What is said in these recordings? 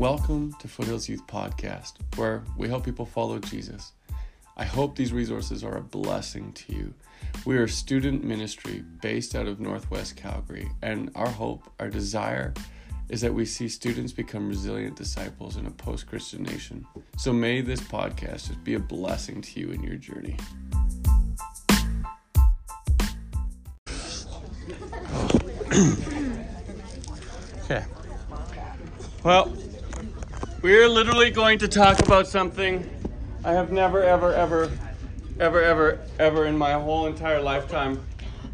Welcome to Foothills Youth Podcast, where we help people follow Jesus. I hope these resources are a blessing to you. We are a student ministry based out of Northwest Calgary, and our hope, our desire, is that we see students become resilient disciples in a post-Christian nation. So may this podcast just be a blessing to you in your journey. Okay. Well, we're literally going to talk about something I have never, ever in my whole entire lifetime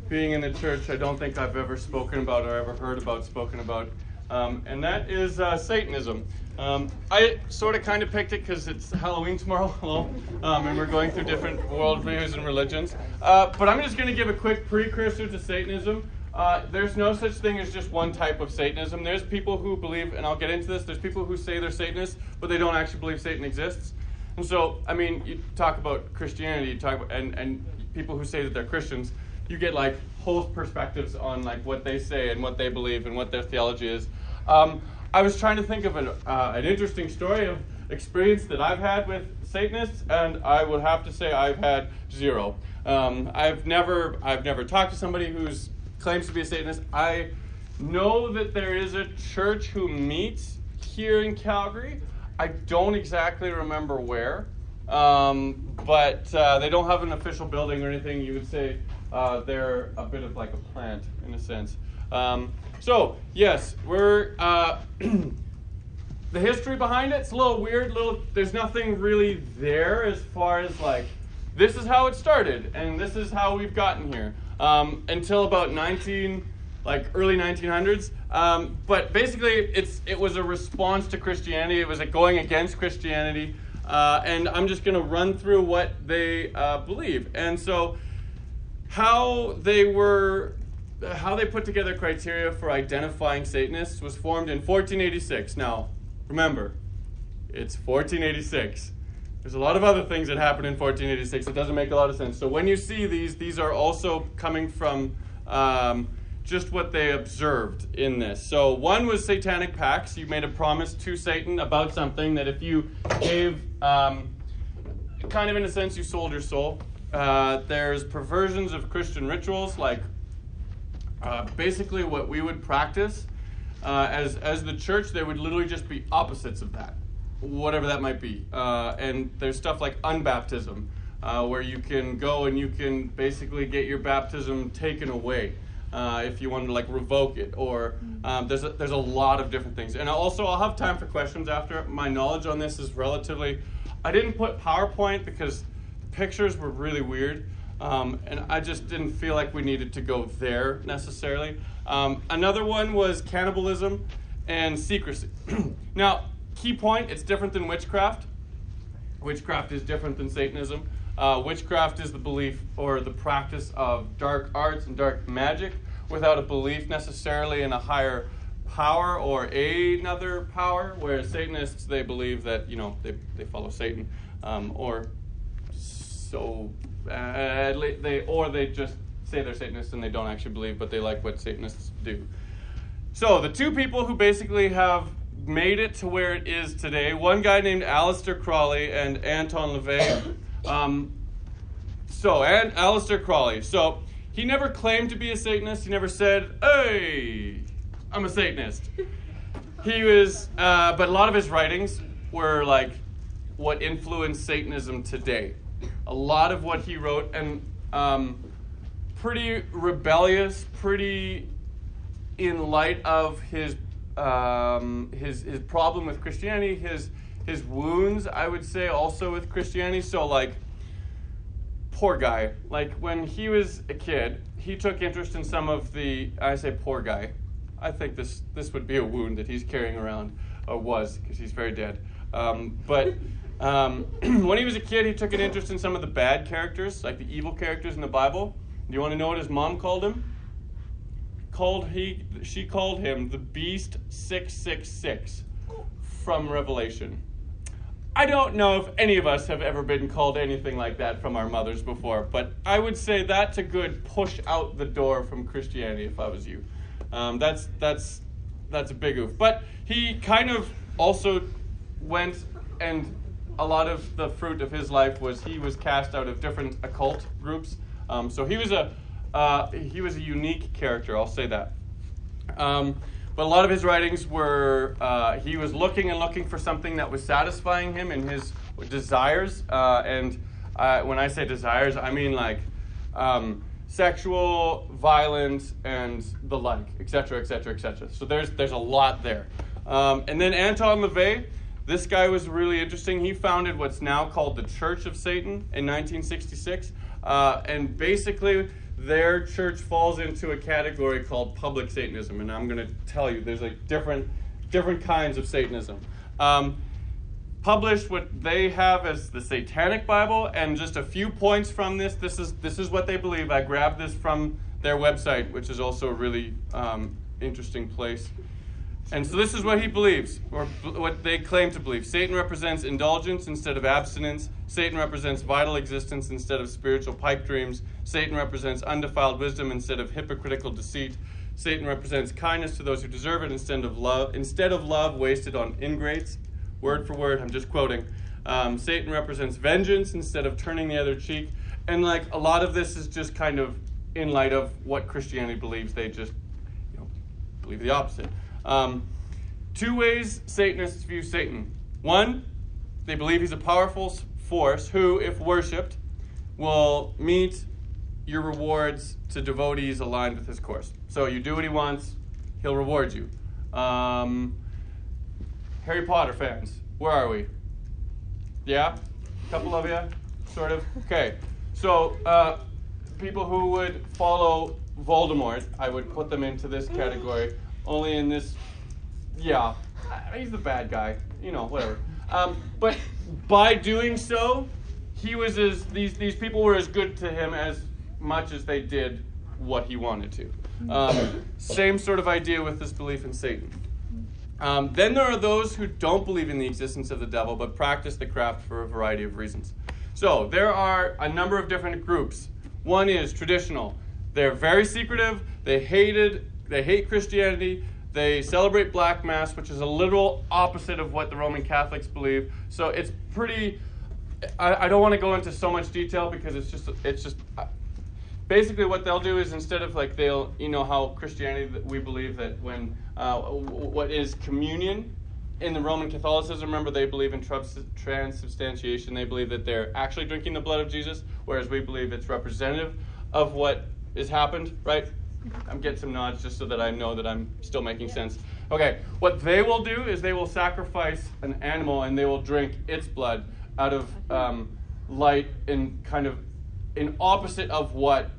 being in the church, I don't think I've ever spoken about or ever heard about spoken about. And that is Satanism. I sort of kind of picked it because it's Halloween tomorrow, hello, and we're going through different worldviews and religions. But I'm just going to give a quick precursor to Satanism. There's no such thing as just one type of Satanism. There's people who believe, and I'll get into this, there's people who say they're Satanists, but they don't actually believe Satan exists. And so, I mean, you talk about Christianity, you talk about, and people who say that they're Christians, you get like whole perspectives on like what they say and what they believe and what their theology is. I was trying to think of an interesting story of experience that I've had with Satanists, and I would have to say I've had zero. I've never talked to somebody who claims to be a Satanist. I know that there is a church who meets here in Calgary. I don't exactly remember where, but they don't have an official building or anything. You would say they're a bit of like a plant in a sense. So yes, we're the history behind it's a little weird. There's nothing really there as far as like this is how it started and this is how we've gotten here until about early 1900s. But basically, it was a response to Christianity. It was going against Christianity, and I'm just going to run through what they believe. And so, how they put together criteria for identifying Satanists was formed in 1486. Now, remember, it's 1486. There's a lot of other things that happened in 1486. It doesn't make a lot of sense. So when you see these are also coming from just what they observed in this. So one was satanic pacts. You made a promise to Satan about something that if you gave, kind of in a sense, you sold your soul. There's perversions of Christian rituals, like basically what we would practice as the church. They would literally just be opposites of that, whatever that might be. And there's stuff like unbaptism, where you can go and you can basically get your baptism taken away. If you wanted to revoke it, or there's a lot of different things. And also, I'll have time for questions after. My knowledge on this is relatively, I didn't put PowerPoint because the pictures were really weird, and I just didn't feel like we needed to go there necessarily. Another one was cannibalism and secrecy. Now, key point, it's different than witchcraft. Witchcraft is different than Satanism. Witchcraft is the belief or the practice of dark arts and dark magic without a belief necessarily in a higher power or another power, whereas Satanists, they believe that, they follow Satan, or they just say they're Satanists and they don't actually believe, but they like what Satanists do. So the two people who basically have made it to where it is today, one guy named Aleister Crowley and Anton LaVey. And Aleister Crowley. So, he never claimed to be a Satanist. He never said, "Hey, I'm a Satanist." He was, but a lot of his writings were like what influenced Satanism today. A lot of what he wrote, and pretty rebellious, pretty in light of his problem with Christianity, his wounds, I would say, also with Christianity. So, poor guy. When he was a kid, he took interest in some of the... I say poor guy. I think this would be a wound that he's carrying around, or was, because he's very dead. When he was a kid, he took an interest in some of the bad characters, like the evil characters in the Bible. Do you want to know what his mom called him? She called him the Beast 666 from Revelation. I don't know if any of us have ever been called anything like that from our mothers before, but I would say that's a good push out the door from Christianity if I was you. That's that's a big oof. But he kind of also went, and a lot of the fruit of his life was he was cast out of different occult groups. So he was a unique character, I'll say that. But a lot of his writings were, he was looking for something that was satisfying him in his desires. And when I say desires, I mean like sexual, violence, and the like, etc., etc., etc. So there's a lot there. And then Anton LaVey, this guy was really interesting. He founded what's now called the Church of Satan in 1966. And basically, their church falls into a category called public Satanism, and I'm going to tell you there's like different kinds of Satanism. Published what they have as the Satanic Bible, and just a few points from this. This is what they believe. I grabbed this from their website, which is also a really interesting place. And so this is what he believes, or what they claim to believe. Satan represents indulgence instead of abstinence. Satan represents vital existence instead of spiritual pipe dreams. Satan represents undefiled wisdom instead of hypocritical deceit. Satan represents kindness to those who deserve it instead of love wasted on ingrates. Word for word, I'm just quoting. Satan represents vengeance instead of turning the other cheek. And like a lot of this is just kind of in light of what Christianity believes. They just believe the opposite. Two ways Satanists view Satan. One, they believe he's a powerful force who, if worshipped, will meet your rewards to devotees aligned with his course. So you do what he wants, he'll reward you. Harry Potter fans, where are we? Yeah? A couple of you? Sort of? Okay. So people who would follow Voldemort, I would put them into this category. Only in this, yeah, he's the bad guy, whatever. But by doing so, he was these people were as good to him as much as they did what he wanted to. Same sort of idea with this belief in Satan. Then there are those who don't believe in the existence of the devil, but practice the craft for a variety of reasons. So there are a number of different groups. One is traditional. They're very secretive. They hate Christianity. They celebrate Black Mass, which is a literal opposite of what the Roman Catholics believe. So it's pretty... I don't want to go into so much detail because it's just... Basically what they'll do is instead of like they'll... You know how Christianity, we believe that when... what is communion in the Roman Catholicism, remember they believe in transubstantiation. They believe that they're actually drinking the blood of Jesus, whereas we believe it's representative of what has happened, right? I'm getting some nods just so that I know that I'm still making sense. Okay, what they will do is they will sacrifice an animal and they will drink its blood out of light and kind of in opposite of what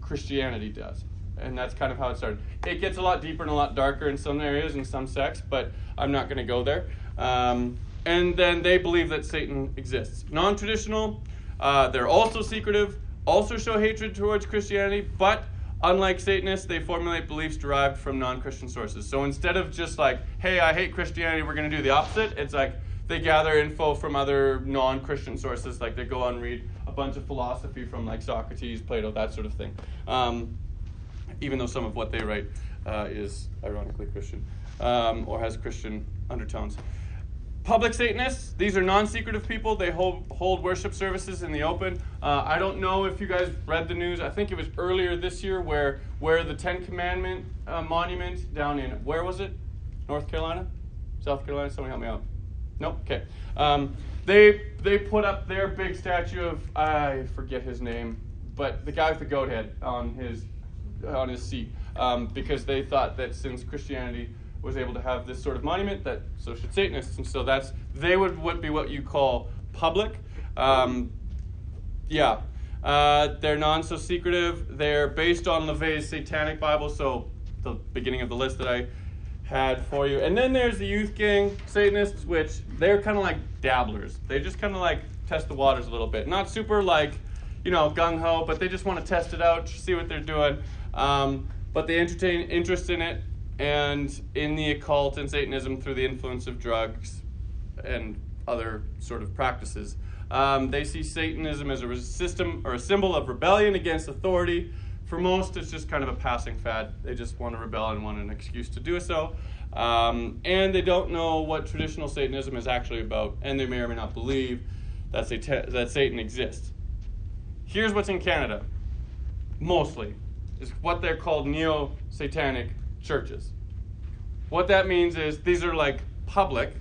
Christianity does. And that's kind of how it started. It gets a lot deeper and a lot darker in some areas and some sects, but I'm not going to go there. And then they believe that Satan exists. Non-traditional, they're also secretive, also show hatred towards Christianity, but unlike Satanists, they formulate beliefs derived from non-Christian sources. So instead of just like, hey, I hate Christianity, we're going to do the opposite, it's like they gather info from other non-Christian sources, like they go and read a bunch of philosophy from like Socrates, Plato, that sort of thing. Even though some of what they write is ironically Christian, or has Christian undertones. Public Satanists, these are non-secretive people. They hold worship services in the open. I don't know if you guys read the news. I think it was earlier this year where the Ten Commandment monument down in, where was it? North Carolina? South Carolina? Someone help me out. Nope? Okay. They put up their big statue of, I forget his name, but the guy with the goat head on his seat because they thought that since Christianity was able to have this sort of monument, that so should Satanists, and so that's they would be what you call public. They're non-so-secretive. They're based on LaVey's Satanic Bible, so the beginning of the list that I had for you. And then there's the youth gang Satanists, which they're kind of like dabblers. They just kind of like test the waters a little bit. Not super like, gung-ho, but they just want to test it out, see what they're doing. But they entertain interest in it, and in the occult and Satanism through the influence of drugs and other sort of practices. They see Satanism as a system or a symbol of rebellion against authority, For most, it's just kind of a passing fad. They just want to rebel and want an excuse to do so. And they don't know what traditional Satanism is actually about, and they may or may not believe that Satan exists. Here's what's in Canada, mostly, is what they're called neo-satanic churches. What that means is these are like public,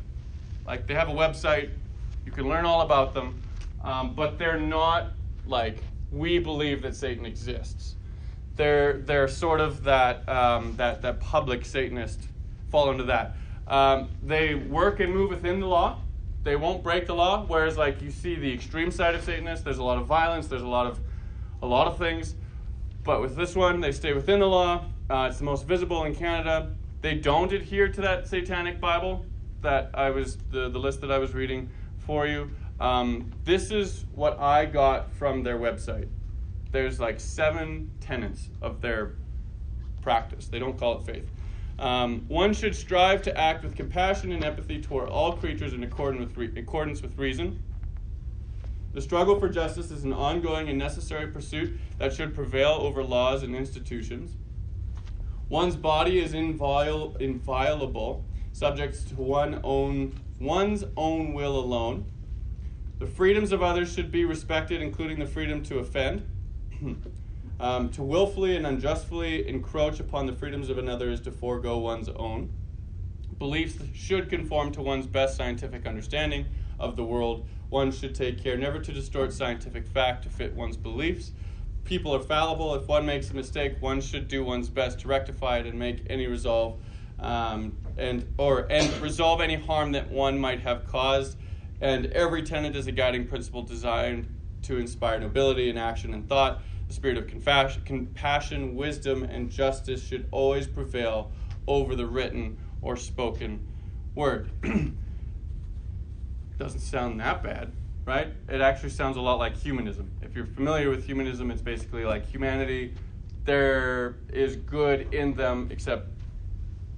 like they have a website, you can learn all about them, but they're not like, we believe that Satan exists. They're sort of that public Satanist, fall into that. They work and move within the law. They won't break the law, whereas like you see the extreme side of Satanists, there's a lot of violence, there's a lot of things. But with this one, they stay within the law. It's the most visible in Canada. They don't adhere to that Satanic Bible that I was the list that I was reading for you. This is what I got from their website. There's like 7 tenets of their practice. They don't call it faith. One should strive to act with compassion and empathy toward all creatures in accordance with reason. The struggle for justice is an ongoing and necessary pursuit that should prevail over laws and institutions. One's body is inviolable, subject to one's own will alone. The freedoms of others should be respected, including the freedom to offend. To willfully and unjustly encroach upon the freedoms of another is to forego one's own. Beliefs should conform to one's best scientific understanding of the world. One should take care never to distort scientific fact to fit one's beliefs. People are fallible. If one makes a mistake, one should do one's best to rectify it and make any resolve and resolve any harm that one might have caused. And every tenet is a guiding principle designed to inspire nobility in action and thought. The spirit of compassion, wisdom, and justice should always prevail over the written or spoken word. Doesn't sound that bad, right? It actually sounds a lot like humanism. If you're familiar with humanism, it's basically like humanity. There is good in them, except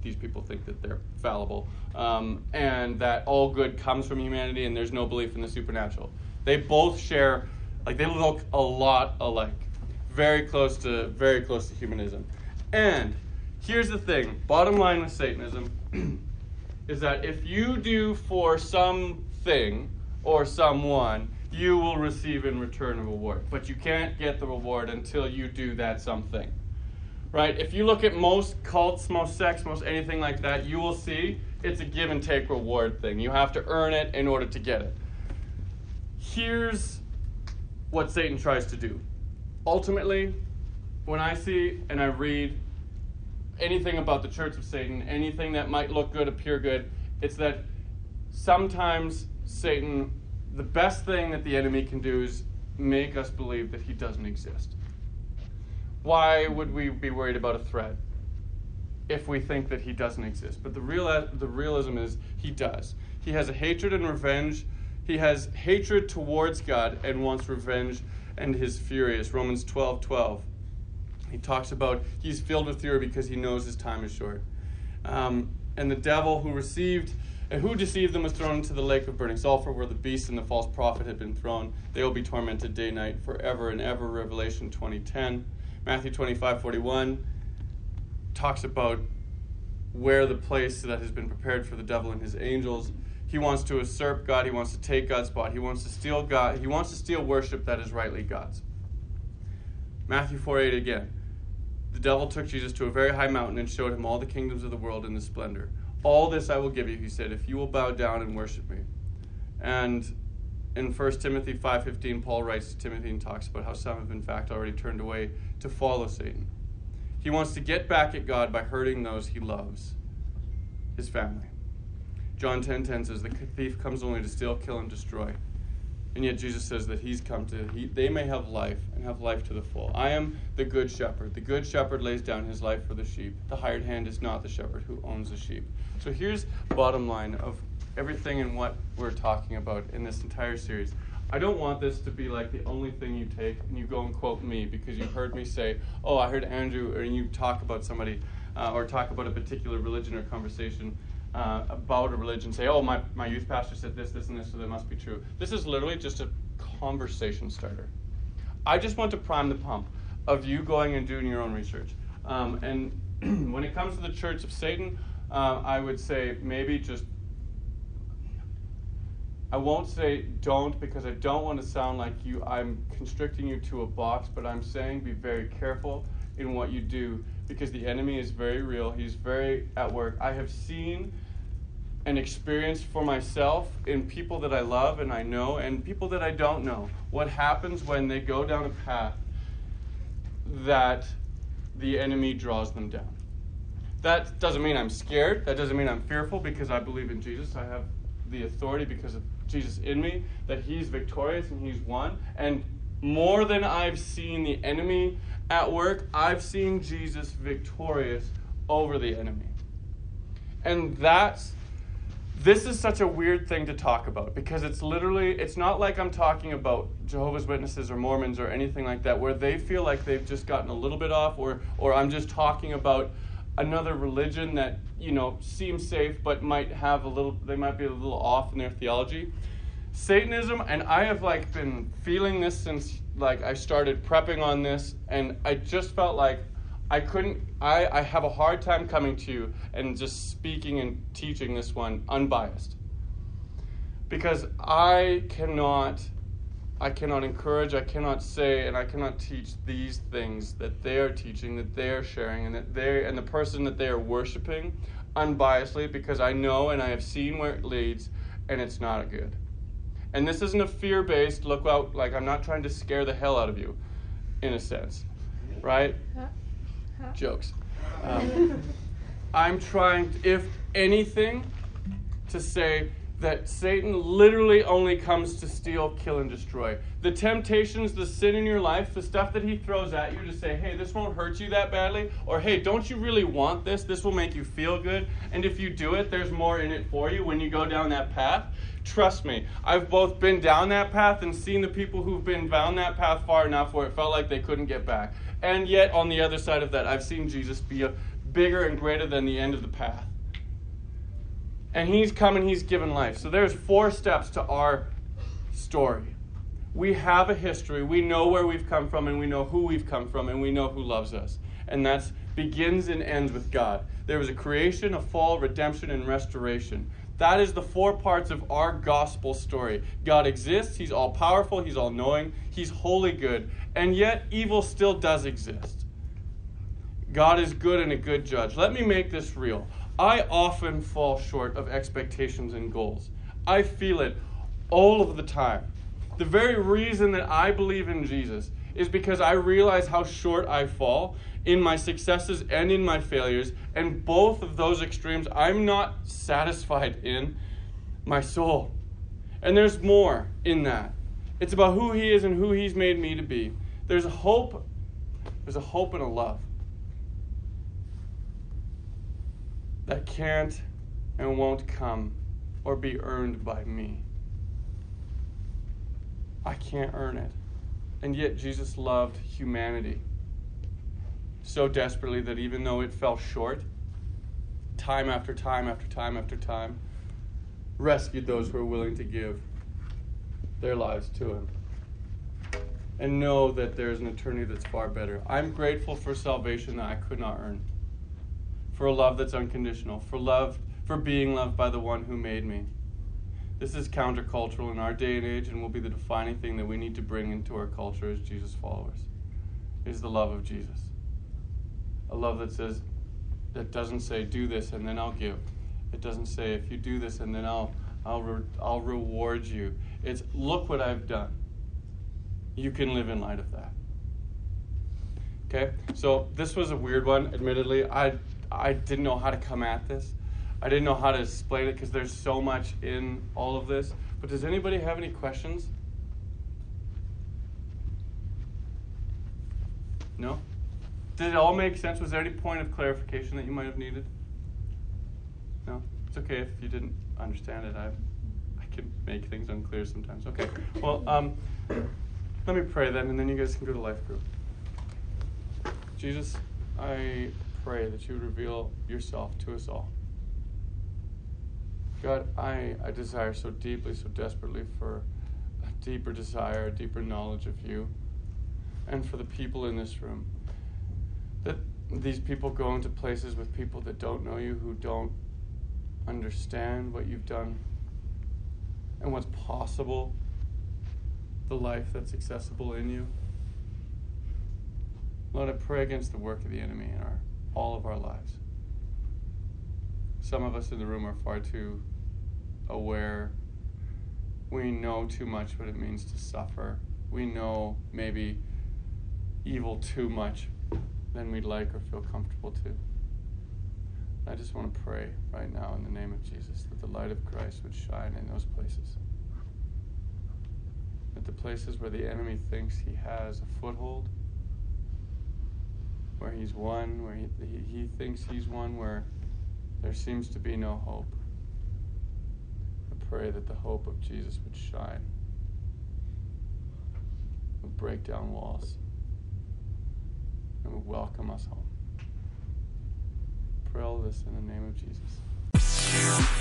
these people think that they're fallible, and that all good comes from humanity, and there's no belief in the supernatural. They both share, like they look a lot alike. Very close to humanism. And here's the thing, bottom line with Satanism is that if you do for something or someone, you will receive in return a reward. But you can't get the reward until you do that something. Right? If you look at most cults, most sects, most anything like that, you will see it's a give and take reward thing. You have to earn it in order to get it. Here's what Satan tries to do. Ultimately, when I see and I read anything about the Church of Satan, anything that might look good, appear good, it's that sometimes Satan, the best thing that the enemy can do is make us believe that he doesn't exist. Why would we be worried about a threat if we think that he doesn't exist? But the realism is he does. He has a hatred and revenge. He has hatred towards God and wants revenge and is furious. Romans 12:12. He talks about he's filled with fury because he knows his time is short. And the devil who deceived them was thrown into the lake of burning sulfur where the beast and the false prophet had been thrown. They will be tormented day and night forever and ever. Revelation 20:10. Matthew 25:41 talks about where the place that has been prepared for the devil and his angels. He wants to usurp God. He wants to take God's spot. He wants to steal God. He wants to steal worship that is rightly God's. Matthew 4:8 again. The devil took Jesus to a very high mountain and showed him all the kingdoms of the world in the splendor. All this I will give you, he said, if you will bow down and worship me. And in 1 Timothy 5:15, Paul writes to Timothy and talks about how some have in fact already turned away to follow Satan. He wants to get back at God by hurting those he loves, his family. John 10:10 says, the thief comes only to steal, kill, and destroy. And yet Jesus says that he's come they may have life and have life to the full. I am the good shepherd. The good shepherd lays down his life for the sheep. The hired hand is not the shepherd who owns the sheep. So here's bottom line of everything and what we're talking about in this entire series. I don't want this to be like the only thing you take and you go and quote me because you heard me say, oh, I heard Andrew, or you talk about somebody or talk about a particular religion or conversation. About a religion, say, oh, my youth pastor said this, and this, so that must be true. This is literally just a conversation starter. I just want to prime the pump. of you going and doing your own research. And when it comes to the Church of Satan, I would say maybe just, I won't say don't, because I don't want to sound like you. I'm constricting you to a box, but I'm saying be very careful in what you do, because the enemy is very real. He's very at work. I have seen and experienced for myself in people that I love and I know and people that I don't know what happens when they go down a path that the enemy draws them down. That doesn't mean I'm scared. That doesn't mean I'm fearful, because I believe in Jesus. I have the authority because of Jesus in me, that he's victorious and he's won. And more than I've seen the enemy at work, I've seen Jesus victorious over the enemy. And this is such a weird thing to talk about, because it's not like I'm talking about Jehovah's Witnesses or Mormons or anything like that, where they feel like they've just gotten a little bit off, or I'm just talking about another religion that, you know, seems safe but they might be a little off in their theology. Satanism, and I have like been feeling this since like I started prepping on this, and I just felt like I have a hard time coming to you and just speaking and teaching this one unbiased, because I cannot encourage, I cannot say, and I cannot teach these things that they are teaching, that they are sharing, and and the person that they are worshiping unbiasedly, because I know and I have seen where it leads, and it's not good. And this isn't a fear-based look out, like I'm not trying to scare the hell out of you, in a sense, right? Jokes. I'm trying, if anything, to say that Satan literally only comes to steal, kill, and destroy. The temptations, the sin in your life, the stuff that he throws at you to say, hey, this won't hurt you that badly, or hey, don't you really want this? This will make you feel good, and if you do it, there's more in it for you when you go down that path. Trust me, I've both been down that path and seen the people who've been down that path far enough where it felt like they couldn't get back. And yet, on the other side of that, I've seen Jesus be bigger and greater than the end of the path. And he's come and he's given life. So there's 4 steps to our story. We have a history. We know where we've come from, and we know who we've come from, and we know who loves us. And that begins and ends with God. There was a creation, a fall, redemption, and restoration. That is the 4 parts of our gospel story. God exists. He's all-powerful. He's all-knowing. He's wholly good. And yet, evil still does exist. God is good and a good judge. Let me make this real. I often fall short of expectations and goals. I feel it all of the time. The very reason that I believe in Jesus is because I realize how short I fall in my successes and in my failures, and both of those extremes I'm not satisfied in my soul. And there's more in that. It's about who he is and who he's made me to be. There's a hope and a love that can't and won't come or be earned by me. I can't earn it. And yet Jesus loved humanity so desperately that even though it fell short, time after time after time after time, rescued those who were willing to give their lives to him. And know that there is an eternity that's far better. I'm grateful for salvation that I could not earn, for a love that's unconditional, for being loved by the one who made me. This is countercultural in our day and age, and will be the defining thing that we need to bring into our culture as Jesus followers, is the love of Jesus. A love that doesn't say, do this and then I'll give. It doesn't say, if you do this and then I'll reward you. It's, look what I've done. You can live in light of that. Okay? So this was a weird one, admittedly. I didn't know how to come at this. I didn't know how to explain it, because there's so much in all of this. But does anybody have any questions? No? Did it all make sense? Was there any point of clarification that you might have needed? No? It's okay if you didn't understand it. I can make things unclear sometimes. Okay. Well, let me pray then, and then you guys can go to life group. Jesus, I pray that you reveal yourself to us all. God, I desire so deeply, so desperately for a deeper desire, a deeper knowledge of you. and for the people in this room. That these people go into places with people that don't know you, who don't understand what you've done and what's possible, the life that's accessible in you. Lord, I pray against the work of the enemy in all of our lives. Some of us in the room are far too aware. We know too much what it means to suffer. We know maybe evil too much than we'd like or feel comfortable to. I just want to pray right now in the name of Jesus that the light of Christ would shine in those places. That the places where the enemy thinks he has a foothold, where he's won, where he thinks he's won, where there seems to be no hope. I pray that the hope of Jesus would shine, would break down walls, and would welcome us home. I pray all this in the name of Jesus.